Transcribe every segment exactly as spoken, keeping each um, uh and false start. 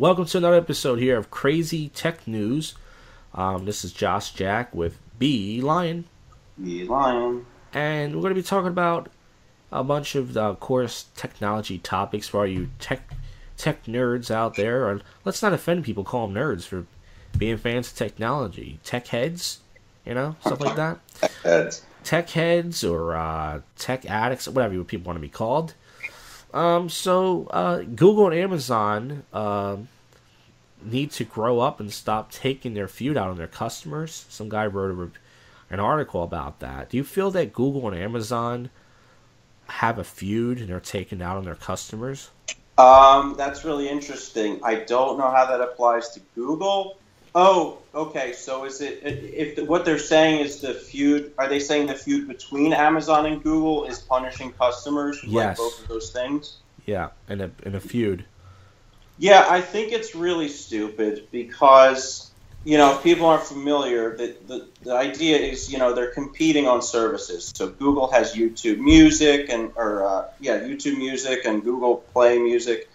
welcome to another episode here of Crazy Tech News. Um, this is Josh Jack with B. Lion. B. Lion. And we're going to be talking about a bunch of, uh, of course, technology topics for all you tech tech nerds out there. Or let's not offend people, call them nerds for being fans of technology. Tech heads, you know, stuff like that. Tech heads. Tech heads or uh, tech addicts, whatever people want to be called. Um, so uh, Google and Amazon uh, need to grow up and stop taking their feud out on their customers. Some guy wrote a re- an article about that. Do you feel that Google and Amazon have a feud and they're taking out on their customers? Um, that's really interesting. I don't know how that applies to Google. Oh, okay. So is it if the, what they're saying is the feud? Are they saying the feud between Amazon and Google is punishing customers who yes. like both of those things? Yeah, and a and a feud. Yeah, I think it's really stupid because you know if people aren't familiar, the, the the idea is you know they're competing on services. So Google has YouTube Music and or uh, yeah YouTube Music and Google Play Music,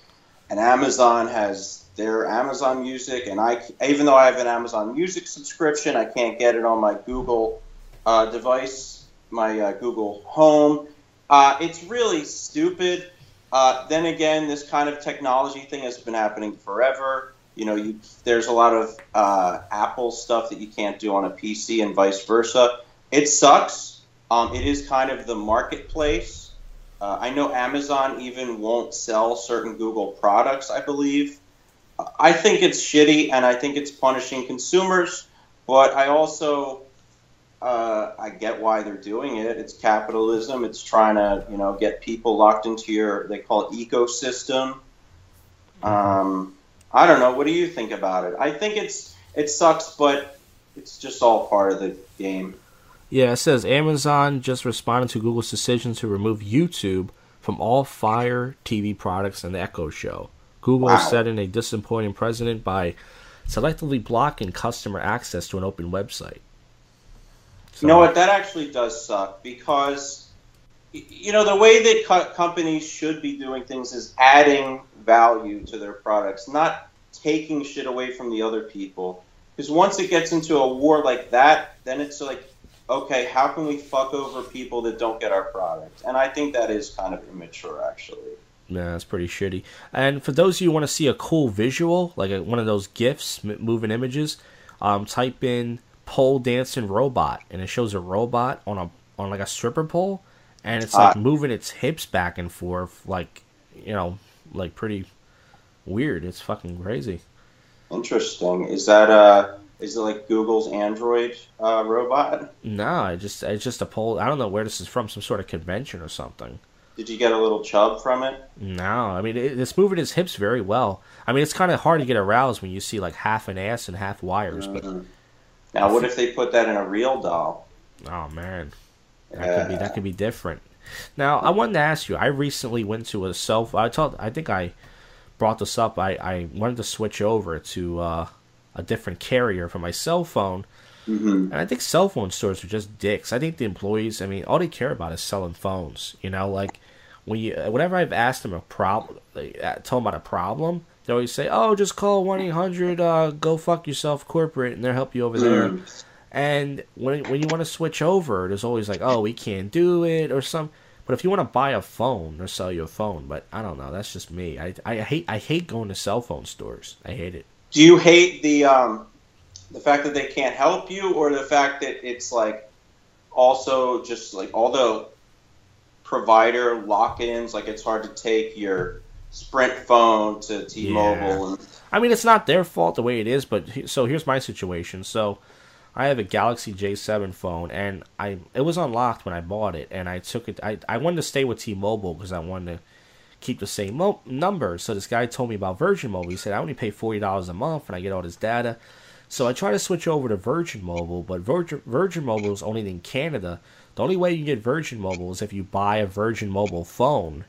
and Amazon has their Amazon Music, and I, even though I have an Amazon Music subscription, I can't get it on my Google uh, device, my uh, Google Home. Uh, it's really stupid. Uh, then again, this kind of technology thing has been happening forever. You know, you, there's a lot of uh, Apple stuff that you can't do on a P C and vice versa. It sucks. Um, it is kind of the marketplace. Uh, I know Amazon even won't sell certain Google products, I believe. I think it's shitty, and I think it's punishing consumers, but I also, uh, I get why they're doing it. It's capitalism. It's trying to, you know, get people locked into your, they call it ecosystem. Um, I don't know. What do you think about it? I think it's, it sucks, but it's just all part of the game. Yeah, it says Amazon just responded to Google's decision to remove YouTube from all Fire T V products and the Echo Show. Google wow. set in a disappointing precedent by selectively blocking customer access to an open website. So, you know what? That actually does suck because, you know, the way that co- companies should be doing things is adding value to their products, not taking shit away from the other people. Because once it gets into a war like that, then it's like, okay, how can we fuck over people that don't get our product? And I think that is kind of immature, actually. Yeah, that's pretty shitty. And for those of you who want to see a cool visual, like a, one of those GIFs, moving images, um, type in pole dancing robot, and it shows a robot on a on like a stripper pole, and it's like uh, moving its hips back and forth, like you know, like pretty weird. It's fucking crazy. Interesting. Is that uh, is it like Google's Android uh, robot? No, it just it's just a pole. I don't know where this is from. Some sort of convention or something. Did you get a little chub from it? No. I mean, it, it's moving his hips very well. I mean, it's kind of hard to get aroused when you see, like, half an ass and half wires. Mm-hmm. But now, what if they put that in a real doll? Oh, man. That, yeah. could, be, that could be different. Now, I wanted to ask you. I recently went to a self... I told, I think I brought this up. I, I wanted to switch over to uh, a different carrier for my cell phone. Mm-hmm. And I think cell phone stores are just dicks. I think the employees, I mean, all they care about is selling phones. You know, like, when you, whenever I've asked them a problem, told them about a problem, they always say, oh, just call one eight hundred, uh, go fuck yourself corporate, and they'll help you over there. Mm. And when when you want to switch over, there's always like, oh, we can't do it, or some. But if you want to buy a phone, they'll sell you a phone. But I don't know, that's just me. I, I, hate, I hate going to cell phone stores. I hate it. Do you hate the... Um... the fact that they can't help you, or the fact that it's like also just like all the provider lock-ins, like it's hard to take your Sprint phone to T-Mobile. Yeah. And- I mean, it's not their fault the way it is, but he- so here's my situation. So I have a Galaxy J seven phone, and I it was unlocked when I bought it, and I took it. I, I wanted to stay with T-Mobile because I wanted to keep the same mo- number. So this guy told me about Virgin Mobile. He said, I only pay forty dollars a month, and I get all this data. So I try to switch over to Virgin Mobile, but Virgin, Virgin Mobile is only in Canada. The only way you can get Virgin Mobile is if you buy a Virgin Mobile phone.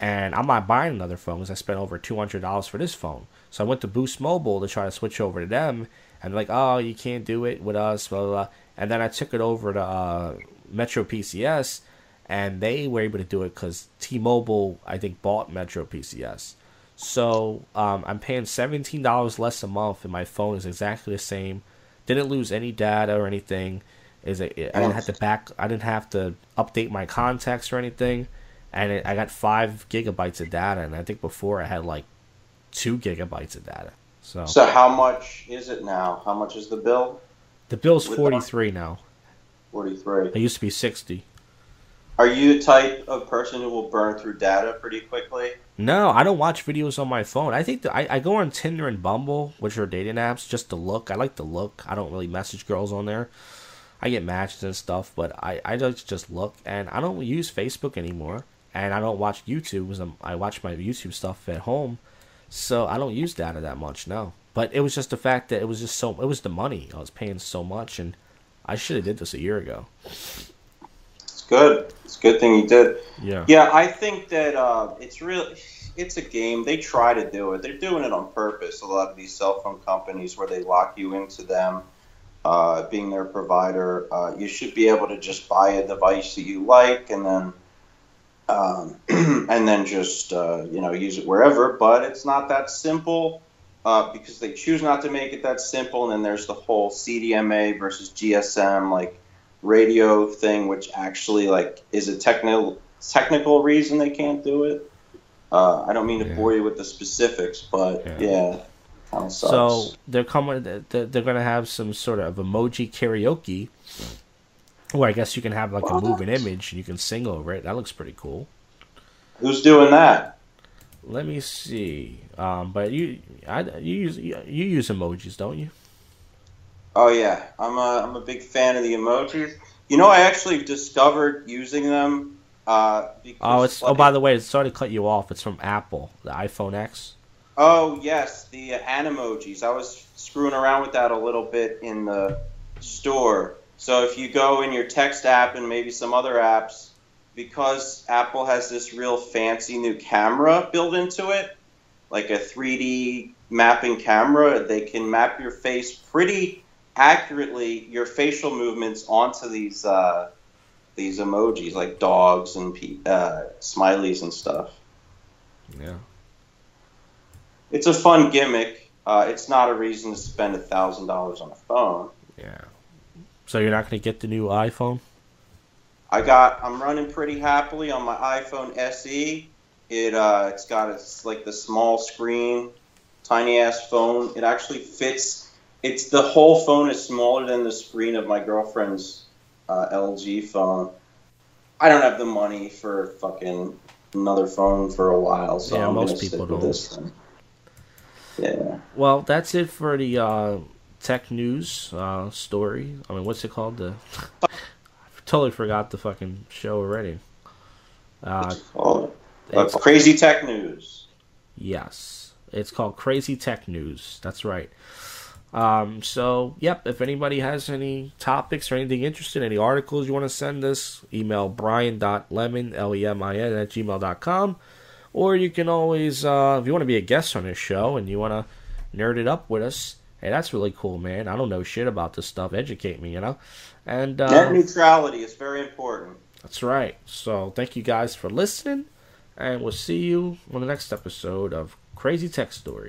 And I'm not buying another phone because I spent over two hundred dollars for this phone. So I went to Boost Mobile to try to switch over to them. And they're like, oh, you can't do it with us, blah, blah, blah. And then I took it over to uh, Metro P C S, and they were able to do it because T-Mobile, I think, bought Metro P C S. So um, I'm paying seventeen dollars less a month, and my phone is exactly the same. Didn't lose any data or anything. Is it, I didn't have to back. I didn't have to update my contacts or anything, and it, I got five gigabytes of data. And I think before I had like two gigabytes of data. So. So how much is it now? How much is the bill? The bill's forty-three now. forty-three. It used to be sixty. Are you the type of person who will burn through data pretty quickly? No, I don't watch videos on my phone. I think that I, I go on Tinder and Bumble, which are dating apps, just to look. I like to look. I don't really message girls on there. I get matches and stuff, but I, I like to just look. And I don't use Facebook anymore, and I don't watch YouTube because I'm, I watch my YouTube stuff at home. So I don't use data that much, no. But it was just the fact that it was just so, it was the money. I was paying so much, and I should have did this a year ago. It's good. It's a good thing you did. Yeah. Yeah, I think that uh, it's really, it's a game. They try to do it. They're doing it on purpose. A lot of these cell phone companies where they lock you into them. Uh, being their provider, uh, you should be able to just buy a device that you like, and then um, and then just uh, you know, use it wherever. But it's not that simple uh, because they choose not to make it that simple. And then there's the whole C D M A versus G S M like radio thing, which actually like is a technical technical reason they can't do it. Uh, I don't mean to yeah. bore you with the specifics, but yeah. yeah. So they're coming. They're gonna have some sort of emoji karaoke, where I guess you can have like what? a moving image and you can sing over it. That looks pretty cool. Who's doing that? Let me see. Um, but you, I, you use you use emojis, don't you? Oh yeah, I'm a I'm a big fan of the emojis. You know, I actually discovered using them. Uh, because oh, it's like, oh by the way, sorry to cut you off. It's from Apple, the iPhone X. Oh, yes, the uh, animojis. I was screwing around with that a little bit in the store. So if you go in your text app and maybe some other apps, because Apple has this real fancy new camera built into it, like a three D mapping camera, they can map your face pretty accurately, your facial movements onto these uh, these emojis, like dogs and uh, smileys and stuff. Yeah. It's a fun gimmick. Uh, it's not a reason to spend a thousand dollars on a phone. Yeah. So you're not going to get the new iPhone? I got. I'm running pretty happily on my iPhone S E. It uh, it's got it's like the small screen, tiny ass phone. It actually fits. It's the whole phone is smaller than the screen of my girlfriend's uh, L G phone. I don't have the money for fucking another phone for a while, so yeah, I'm most people stick with this thing. Yeah. Well, that's it for the uh, tech news uh, story. I mean, what's it called? The I totally forgot the fucking show already. Uh, it's called it's, Crazy Tech News. Yes, it's called Crazy Tech News. That's right. Um, so, yep. If anybody has any topics or anything interesting, any articles you want to send us, email Brian dot Lemin L E M I N at gmail dot com. Or you can always, uh, if you want to be a guest on this show and you want to nerd it up with us, hey, that's really cool, man. I don't know shit about this stuff. Educate me, you know? And uh, net neutrality is very important. That's right. So thank you guys for listening, and we'll see you on the next episode of Crazy Tech Story.